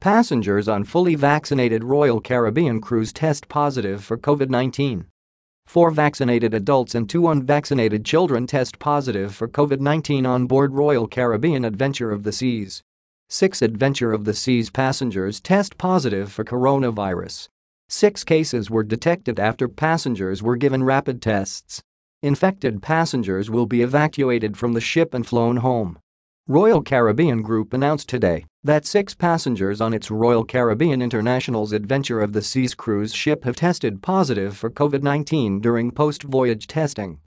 Passengers on fully vaccinated Royal Caribbean cruise test positive for COVID-19. 4 vaccinated adults and 2 unvaccinated children test positive for COVID-19 on board Royal Caribbean Adventure of the Seas. 6 Adventure of the Seas passengers test positive for coronavirus. 6 cases were detected after passengers were given rapid tests. Infected passengers will be evacuated from the ship and flown home. Royal Caribbean Group announced today that 6 passengers on its Royal Caribbean International's Adventure of the Seas cruise ship have tested positive for COVID-19 during post-voyage testing.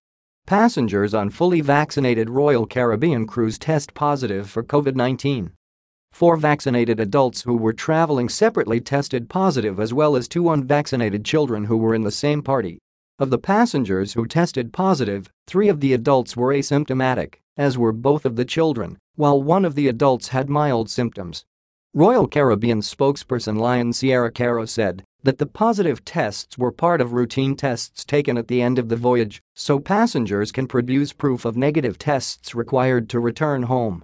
Passengers on fully vaccinated Royal Caribbean cruise test positive for COVID-19. 4 vaccinated adults who were traveling separately tested positive, as well as 2 unvaccinated children who were in the same party. Of the passengers who tested positive, 3 of the adults were asymptomatic, as were both of the children, while 1 of the adults had mild symptoms. Royal Caribbean spokesperson Lion Sierra Caro said that the positive tests were part of routine tests taken at the end of the voyage, so passengers can produce proof of negative tests required to return home.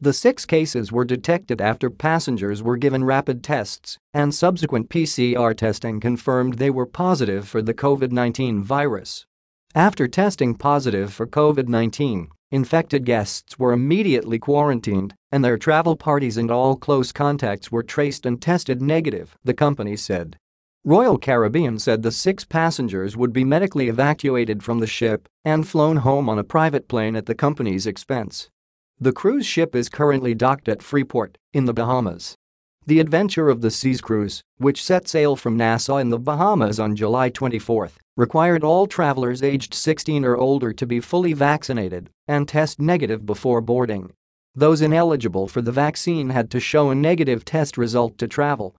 The 6 cases were detected after passengers were given rapid tests, and subsequent PCR testing confirmed they were positive for the COVID-19 virus. After testing positive for COVID-19, infected guests were immediately quarantined, and their travel parties and all close contacts were traced and tested negative, the company said. Royal Caribbean said the 6 passengers would be medically evacuated from the ship and flown home on a private plane at the company's expense. The cruise ship is currently docked at Freeport, in the Bahamas. The Adventure of the Seas cruise, which set sail from Nassau in the Bahamas on July 24, required all travelers aged 16 or older to be fully vaccinated and test negative before boarding. Those ineligible for the vaccine had to show a negative test result to travel.